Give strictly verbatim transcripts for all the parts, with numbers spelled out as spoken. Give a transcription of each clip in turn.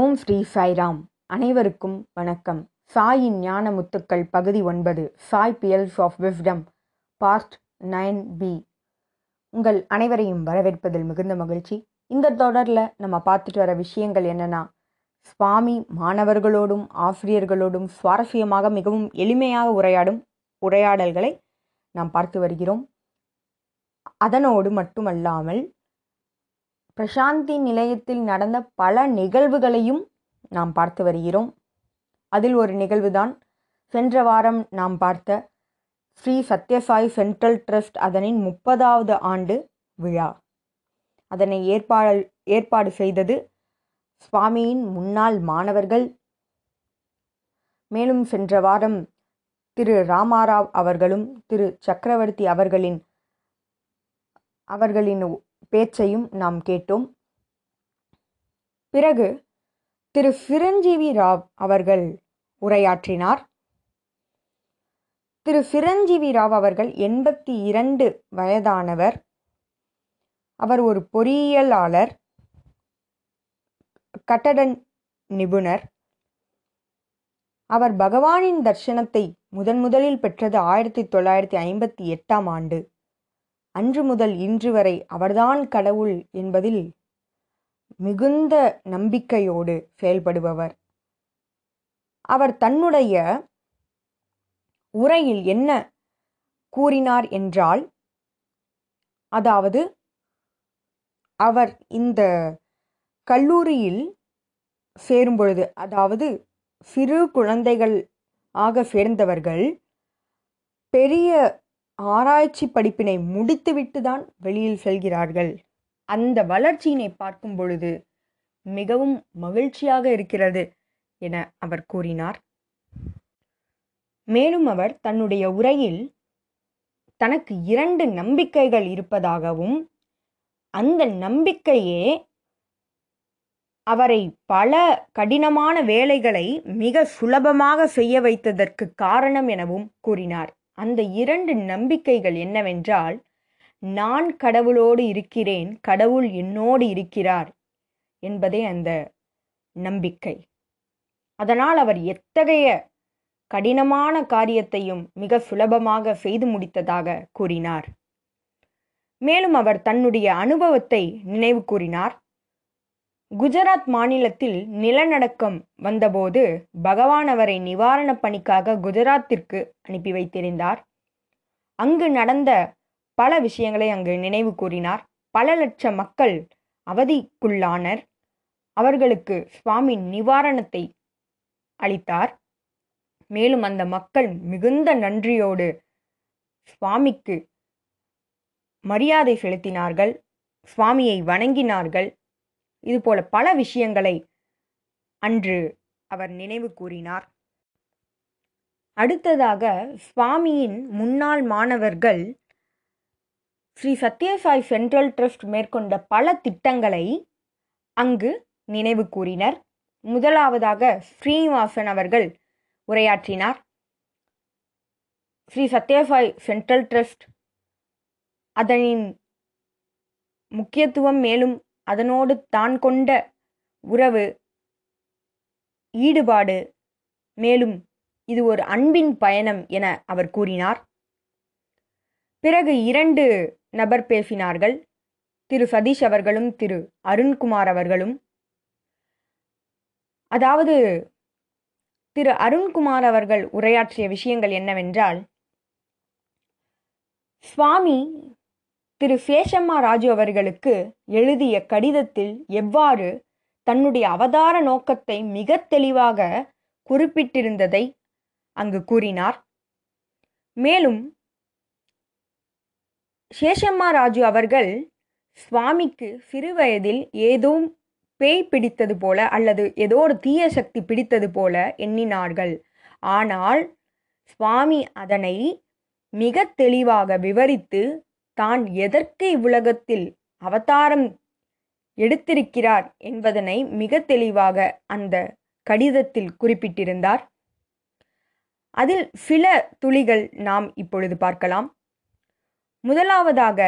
ஓம் ஸ்ரீ சாய்ராம். அனைவருக்கும் வணக்கம். சாயின் ஞான முத்துக்கள் பகுதி ஒன்பது, Sai pearls of wisdom, part nine B. உங்கள் அனைவரையும் வரவேற்பதில் மிகுந்த மகிழ்ச்சி. இந்த தொடரில் நம்ம பார்த்துட்டு வர விஷயங்கள் என்னென்னா, சுவாமி மாணவர்களோடும் ஆசிரியர்களோடும் சுவாரஸ்யமாக மிகவும் எளிமையாக உரையாடும் உரையாடல்களை நாம் பார்த்து வருகிறோம். அதனோடு மட்டுமல்லாமல் பிரசாந்தி நிலையத்தில் நடந்த பல நிகழ்வுகளையும் நாம் பார்த்து வருகிறோம். அதில் ஒரு நிகழ்வு தான் சென்ற வாரம் நாம் பார்த்த ஸ்ரீ சத்யசாய் சென்ட்ரல் ட்ரஸ்ட் அதனின் முப்பதாவது ஆண்டு விழா. அதனை ஏற்பாடு ஏற்பாடு செய்தது சுவாமியின் முன்னாள் மாணவர்கள். மேலும் சென்ற வாரம் திரு ராமாராவ் அவர்களும் திரு சக்கரவர்த்தி அவர்களின் அவர்களின் பேச்சையும் நாம் கேட்டோம். பிறகு திரு சிரஞ்சீவி ராவ் அவர்கள் உரையாற்றினார். திரு சிரஞ்சீவி ராவ் அவர்கள் எண்பத்தி இரண்டு வயதானவர். அவர் ஒரு பொறியியலாளர், கட்டட நிபுணர். அவர் பகவானின் தர்சனத்தை முதன் முதலில் பெற்றது ஆயிரத்தி தொள்ளாயிரத்தி ஐம்பத்தி எட்டாம் ஆண்டு. அன்று முதல் இன்று வரை அவர்தான் கடவுள் என்பதில் மிகுந்த நம்பிக்கையோடு செயல்படுபவர். அவர் தன்னுடைய உரையில் என்ன கூறினார் என்றால், அதாவது அவர் இந்த கல்லூரியில் சேரும்பொழுது, அதாவது சிறு குழந்தைகள் ஆக சேர்ந்தவர்கள் பெரிய ஆராய்ச்சி படிப்பினை முடித்துவிட்டு தான் வெளியில் செல்கிறார்கள். அந்த வளர்ச்சியினை பார்க்கும் பொழுது மிகவும் மகிழ்ச்சியாக இருக்கிறது என அவர் கூறினார். மேலும் அவர் தன்னுடைய உரையில் தனக்கு இரண்டு நம்பிக்கைகள் இருப்பதாகவும், அந்த நம்பிக்கையே அவரை பல கடினமான வேலைகளை மிக சுலபமாக செய்ய வைத்ததற்கு காரணம் எனவும் கூறினார். அந்த இரண்டு நம்பிக்கைகள் என்னவென்றால், நான் கடவுளோடு இருக்கிறேன், கடவுள் என்னோடு இருக்கிறார் என்பதே அந்த நம்பிக்கை. அதனால் அவர் எத்தகைய கடினமான காரியத்தையும் மிக சுலபமாக செய்து முடித்ததாக கூறினார். மேலும் அவர் தன்னுடைய அனுபவத்தை நினைவு கூறினார். குஜராத் மாநிலத்தில் நிலநடுக்கம் வந்தபோது பகவான் அவரை நிவாரணப் பணிக்காக குஜராத்திற்கு அனுப்பி வைத்திருந்தார். அங்கு நடந்த பல விஷயங்களை அங்கு நினைவு கூறினார். பல லட்சம் மக்கள் அவதிக்குள்ளானர். அவர்களுக்கு சுவாமி நிவாரணத்தை அளித்தார். மேலும் அந்த மக்கள் மிகுந்த நன்றியோடு சுவாமிக்கு மரியாதை செலுத்தினார்கள், சுவாமியை வணங்கினார்கள். இதுபோல பல விஷயங்களை அன்று அவர் நினைவு கூறினார். அடுத்ததாக சுவாமியின் முன்னாள் மாணவர்கள் ஸ்ரீ சத்யசாய் சென்ட்ரல் ட்ரஸ்ட் மேற்கொண்ட பல திட்டங்களை அங்கு நினைவு கூறினர். முதலாவதாக ஸ்ரீனிவாசன் அவர்கள் உரையாற்றினார். ஸ்ரீ சத்யசாய் சென்ட்ரல் ட்ரஸ்ட் அதனின் முக்கியத்துவம், மேலும் அதனோடு தான் கொண்ட உறவு, ஈடுபாடு, மேலும் இது ஒரு அன்பின் பயணம் என அவர் கூறினார். பிறகு இரண்டு நபர் பேசினார்கள், திரு சதீஷ் அவர்களும் திரு அருண்குமார் அவர்களும். அதாவது திரு அருண்குமார் அவர்கள் உரையாற்றிய விஷயங்கள் என்னவென்றால், சுவாமி திரு சேஷம்மா ராஜு அவர்களுக்கு எழுதிய கடிதத்தில் எவ்வாறு தன்னுடைய அவதார நோக்கத்தை மிக தெளிவாக குறிப்பிட்டிருந்ததை அங்கு கூறினார். மேலும் சேஷம்மா ராஜு அவர்கள் சுவாமிக்கு சிறுவயதில் ஏதோ பேய் பிடித்தது போல அல்லது ஏதோ ஒரு தீய சக்தி பிடித்தது போல எண்ணினார்கள். ஆனால் சுவாமி அதனை மிக தெளிவாக விவரித்து தான் எதற்கு இவ்வுலகத்தில் அவதாரம் எடுத்திருக்கிறார் என்பதனை மிக தெளிவாக அந்த கடிதத்தில் குறிப்பிட்டிருந்தார். அதில் சில துளிகள் நாம் இப்பொழுது பார்க்கலாம். முதலாவதாக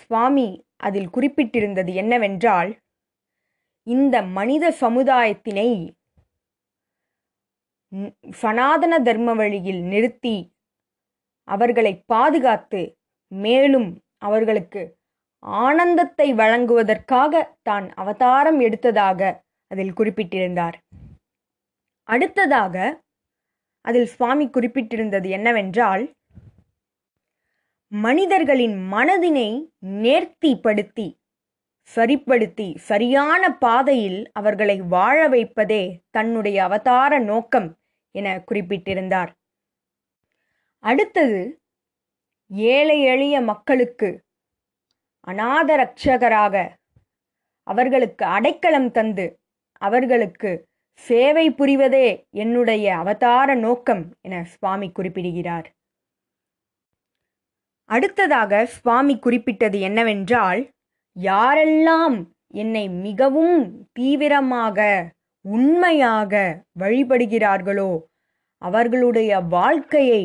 சுவாமி அதில் குறிப்பிட்டிருந்தது என்னவென்றால், இந்த மனித சமுதாயத்தினை சனாதன தர்ம வழியில் நிறுத்தி அவர்களை பாதுகாத்து மேலும் அவர்களுக்கு ஆனந்தத்தை வழங்குவதற்காக தான் அவதாரம் எடுத்ததாக அதில் குறிப்பிட்டிருந்தார். அடுத்ததாக அதில் சுவாமி குறிப்பிட்டிருந்தது என்னவென்றால், மனிதர்களின் மனதினை நேர்த்திப்படுத்தி சரிப்படுத்தி சரியான பாதையில் அவர்களை வாழ வைப்பதே தன்னுடைய அவதார நோக்கம் என குறிப்பிட்டிருந்தார். அடுத்தது, ஏழை எளிய மக்களுக்கு அநாத ரட்சகராக அவர்களுக்கு அடைக்கலம் தந்து அவர்களுக்கு சேவை புரிவதே என்னுடைய அவதார நோக்கம் என சுவாமி குறிப்பிடுகிறார். அடுத்ததாக சுவாமி குறிப்பிட்டது என்னவென்றால், யாரெல்லாம் என்னை மிகவும் தீவிரமாக உண்மையாக வழிபடுகிறார்களோ அவர்களுடைய வாழ்க்கையை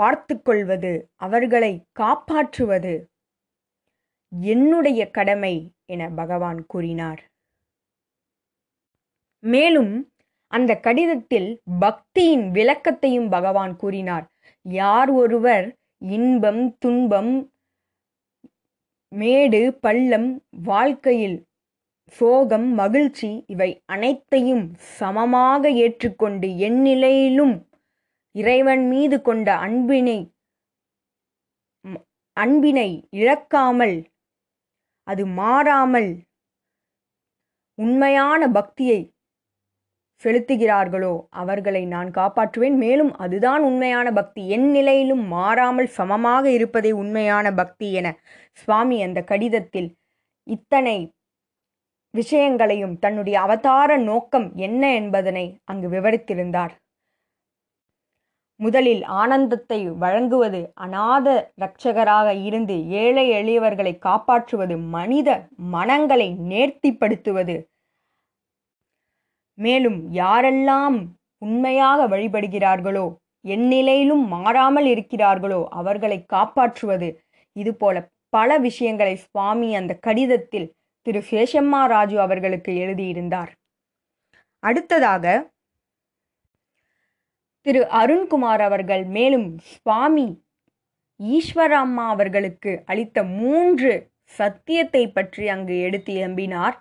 பார்த்து கொள்வது அவர்களை காப்பாற்றுவது என்னுடைய கடமை என பகவான் கூறினார். மேலும் அந்த கடிதத்தில் பக்தியின் விளக்கத்தையும் பகவான் கூறினார். யார் ஒருவர் இன்பம் துன்பம் மேடு பள்ளம் வாழ்க்கையில் சோகம் மகிழ்ச்சி இவை அனைத்தையும் சமமாக ஏற்றுக்கொண்டு என் நிலையிலும் இறைவன் மீது கொண்ட அன்பினை அன்பினை இழக்காமல் அது மாறாமல் உண்மையான பக்தியை செலுத்துகிறார்களோ அவர்களை நான் காப்பாற்றுவேன். மேலும் அதுதான் உண்மையான பக்தி, என் நிலையிலும் மாறாமல் சமமாக இருப்பதே உண்மையான பக்தி என சுவாமி அந்த கடிதத்தில் இத்தனை விஷயங்களையும் தன்னுடைய அவதார நோக்கம் என்ன என்பதனை அங்கு விவரித்திருந்தார். முதலில் ஆனந்தத்தை வழங்குவது, அநாத இரட்சகராக இருந்து ஏழை எளியவர்களை காப்பாற்றுவது, மனித மனங்களை நேர்த்திப்படுத்துவது, மேலும் யாரெல்லாம் உண்மையாக வழிபடுகிறார்களோ என் நிலையிலும் மாறாமல் இருக்கிறார்களோ அவர்களை காப்பாற்றுவது, இதுபோல பல விஷயங்களை சுவாமி அந்த கடிதத்தில் திரு சேஷம்மா ராஜு அவர்களுக்கு எழுதியிருந்தார். அடுத்ததாக திரு அருண்குமார் அவர்கள் மேலும் சுவாமி ஈஸ்வரம்மா அவர்களுக்கு அளித்த மூன்று சத்தியத்தை பற்றி அங்கு எடுத்து எம்பினார்.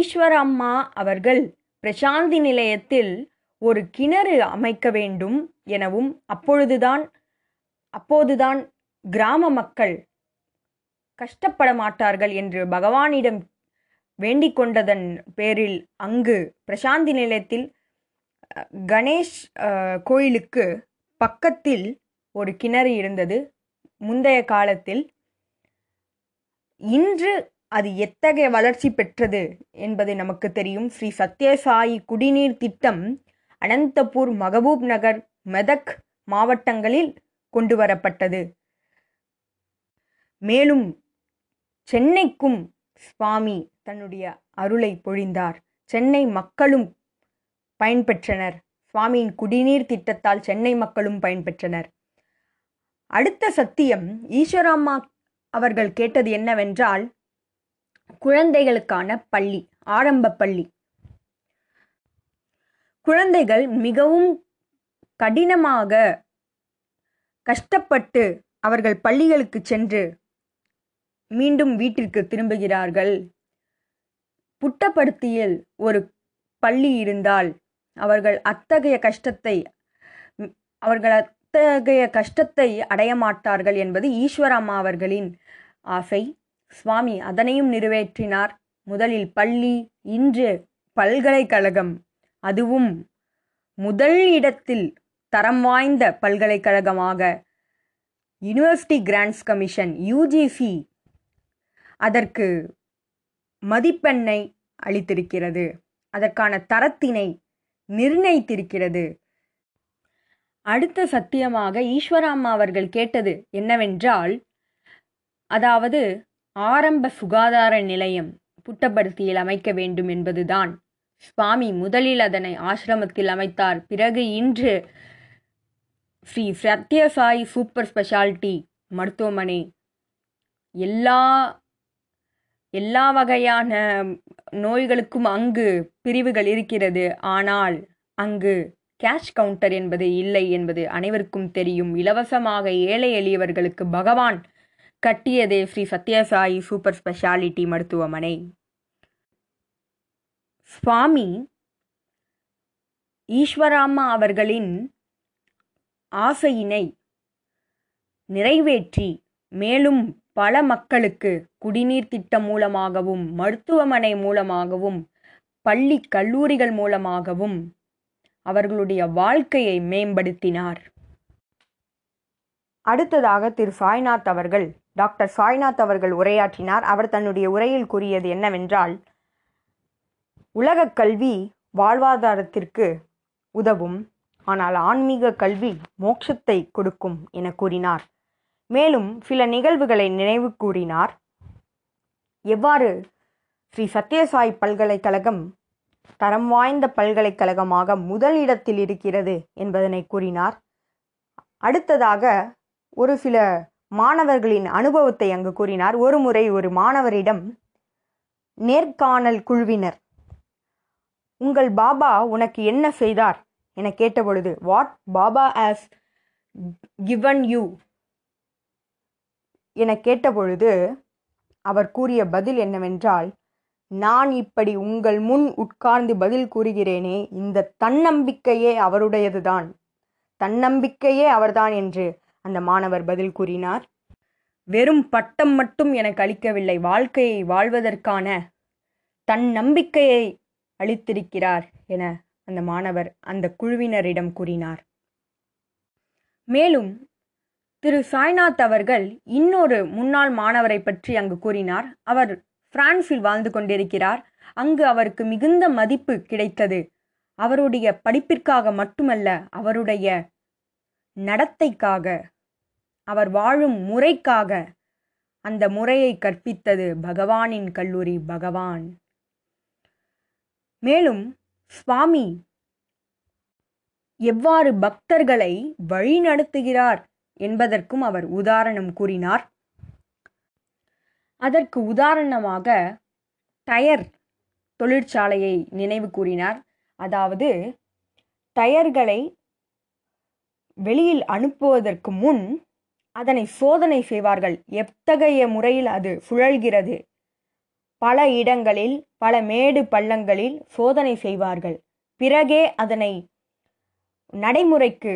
ஈஸ்வரம்மா அவர்கள் பிரசாந்தி நிலையத்தில் ஒரு கிணறு அமைக்க வேண்டும் எனவும் அப்பொழுதுதான் அப்போதுதான் கிராம மக்கள் கஷ்டப்பட மாட்டார்கள் என்று பகவானிடம் வேண்டிக் கொண்டதன் பேரில் அங்கு பிரசாந்தி நிலையத்தில் கணேஷ் கோயிலுக்கு பக்கத்தில் ஒரு கிணறு இருந்தது முந்தைய காலத்தில். இன்று அது எத்தகைய வளர்ச்சி பெற்றது என்பது நமக்கு தெரியும். ஸ்ரீ சத்யசாய் குடிநீர் திட்டம் அனந்தபூர், மகபூப் நகர், மெதக் மாவட்டங்களில் கொண்டு வரப்பட்டது. மேலும் சென்னைக்கும் சுவாமி தன்னுடைய அருளை பொழிந்தார். சென்னை மக்களும் பயன்பெற்றனர். சுவாமியின் குடிநீர் திட்டத்தால் சென்னை மக்களும் பயன்பெற்றனர். அடுத்த சத்தியம் ஈஸ்வரம்மா அவர்கள் கேட்டது என்னவென்றால், குழந்தைகளுக்கான பள்ளி, ஆரம்ப பள்ளி. குழந்தைகள் மிகவும் கடினமாக கஷ்டப்பட்டு அவர்கள் பள்ளிகளுக்கு சென்று மீண்டும் வீட்டிற்கு திரும்புகிறார்கள். புட்டப்படுத்தியில் ஒரு பள்ளி இருந்தால் அவர்கள் அத்தகைய கஷ்டத்தை அவர்கள் அத்தகைய கஷ்டத்தை அடையமாட்டார்கள் என்பது ஈஸ்வரம்மா அவர்களின் ஆசை. சுவாமி அதனையும் நிறைவேற்றினார். முதலில் பள்ளி, இன்று பல்கலைக்கழகம், அதுவும் முதல் இடத்தில் தரம் வாய்ந்த பல்கலைக்கழகமாக யூனிவர்சிட்டி கிராண்ட்ஸ் கமிஷன் யூஜிசி அதற்கு மதிப்பெண்ணை அளித்திருக்கிறது, அதற்கான தரத்தினை நிர்ணயித்திருக்கிறது. அடுத்த சத்தியமாக ஈஸ்வரம்மா அவர்கள் கேட்டது என்னவென்றால், அதாவது ஆரம்ப சுகாதார நிலையம் புட்டப்படுத்தியில் அமைக்க வேண்டும் என்பதுதான். சுவாமி முதலில் அதனை ஆசிரமத்தில் அமைத்தார். பிறகு இன்று ஸ்ரீ சத்யசாய் சூப்பர் ஸ்பெஷாலிட்டி மருத்துவமனை, எல்லா எல்லா வகையான நோய்களுக்கும் அங்கு பிரிவுகள் இருக்கிறது. ஆனால் அங்கு கேஷ் கவுண்டர் என்பது இல்லை என்பது அனைவருக்கும் தெரியும். இலவசமாக ஏழை எளியவர்களுக்கு பகவான் கட்டியதே ஸ்ரீ சத்யசாய் சூப்பர் ஸ்பெஷாலிட்டி மருத்துவமனை. சுவாமி ஈஸ்வரம்மா அவர்களின் ஆசையினை நிறைவேற்றி மேலும் பல மக்களுக்கு குடிநீர் திட்டம் மூலமாகவும் மருத்துவமனை மூலமாகவும் பள்ளி கல்லூரிகள் மூலமாகவும் அவர்களுடைய வாழ்க்கையை மேம்படுத்தினார். அடுத்ததாக திரு சாய்நாத் அவர்கள், டாக்டர் சாய்நாத் அவர்கள் உரையாற்றினார். அவர் தன்னுடைய உரையில் கூறியது என்னவென்றால், உலக கல்வி வாழ்வாதாரத்திற்கு உதவும், ஆனால் ஆன்மீக கல்வி மோட்சத்தை கொடுக்கும் என கூறினார். மேலும் சில நிகழ்வுகளை நினைவு கூறினார். எவ்வாறு ஸ்ரீ சத்யசாய் பல்கலைக்கழகம் தரம் வாய்ந்த பல்கலைக்கழகமாக முதல் இடத்தில் இருக்கிறது என்பதனை கூறினார். அடுத்ததாக ஒரு சில மாணவர்களின் அனுபவத்தை அங்கு கூறினார். ஒரு முறை ஒரு மாணவரிடம் நேர்காணல் குழுவினர் உங்கள் பாபா உனக்கு என்ன செய்தார் என கேட்டபொழுது, what Baba has given you என கேட்டபொழுது அவர் கூறிய பதில் என்னவென்றால், நான் இப்படி உங்கள் முன் உட்கார்ந்து பதில் கூறுகிறேனே, இந்த தன்னம்பிக்கையே அவருடையதுதான், தன்னம்பிக்கையே அவர்தான் என்று அந்த மாணவர் பதில் கூறினார். வெறும் பட்டம் மட்டும் எனக்கு அளிக்கவில்லை, வாழ்க்கையை வாழ்வதற்கான தன்னம்பிக்கையை அளித்திருக்கிறார் என அந்த மாணவர் அந்த குழுவினரிடம் கூறினார். மேலும் திரு சாய்நாத் அவர்கள் இன்னொரு முன்னாள் மாணவரை பற்றி அங்கு கூறினார். அவர் பிரான்சில் வாழ்ந்து கொண்டிருக்கிறார். அங்கு அவருக்கு மிகுந்த மதிப்பு கிடைத்தது. அவருடைய படிப்பிற்காக மட்டுமல்ல, அவருடைய நடத்தைக்காக, அவர் வாழும் முறைக்காக அந்த முறையை கற்பித்தது பகவானின் கல்லூரி, பகவான். மேலும் சுவாமி எவ்வாறு பக்தர்களை வழிநடத்துகிறார் என்பதற்கும் அவர் உதாரணம் கூறினார். அதற்கு உதாரணமாக டயர் தொழிற்சாலையை நினைவு கூறினார். அதாவது டயர்களை வெளியில் அனுப்புவதற்கு முன் அதனை சோதனை செய்வார்கள், எத்தகைய முறையில் அது சுழல்கிறது. பல இடங்களில், பல மேடு பள்ளங்களில் சோதனை செய்வார்கள். பிறகே அதனை நடைமுறைக்கு,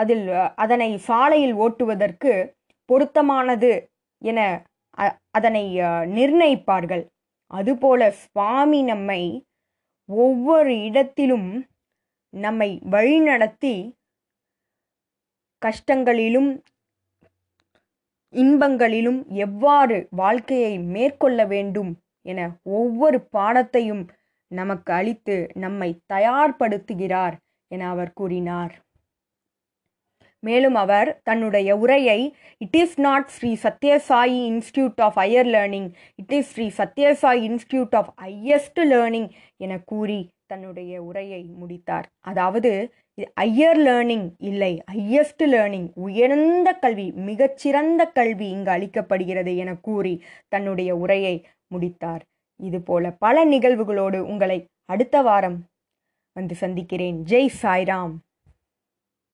அதில் அதனை சாலையில் ஓட்டுவதற்கு பொருத்தமானது என அதனை நிர்ணயிப்பார்கள். அதுபோல சுவாமி நம்மை ஒவ்வொரு இடத்திலும் நம்மை வழிநடத்தி கஷ்டங்களிலும் இன்பங்களிலும் எவ்வாறு வாழ்க்கையை மேற்கொள்ள வேண்டும் என ஒவ்வொரு பாடத்தையும் நமக்கு அளித்து நம்மை தயார்படுத்துகிறார் என அவர் கூறினார். மேலும் அவர் தன்னுடைய உரையை, it is not Sri Sathya Sai institute of higher learning, it is Sri Sathya Sai institute of highest learning என கூறி தன்னுடைய உரையை முடித்தார். அதாவது ஹையர் லேர்னிங் இல்லை, ஹையஸ்ட் லேர்னிங், உயர்ந்த கல்வி, மிகச்சிறந்த கல்வி இங்கு அளிக்கப்படுகிறது என கூறி தன்னுடைய உரையை முடித்தார். இதுபோல பல நிகழ்வுகளோடு உங்களை அடுத்த வாரம் வந்து சந்திக்கிறேன். ஜெய் சாய்ராம்.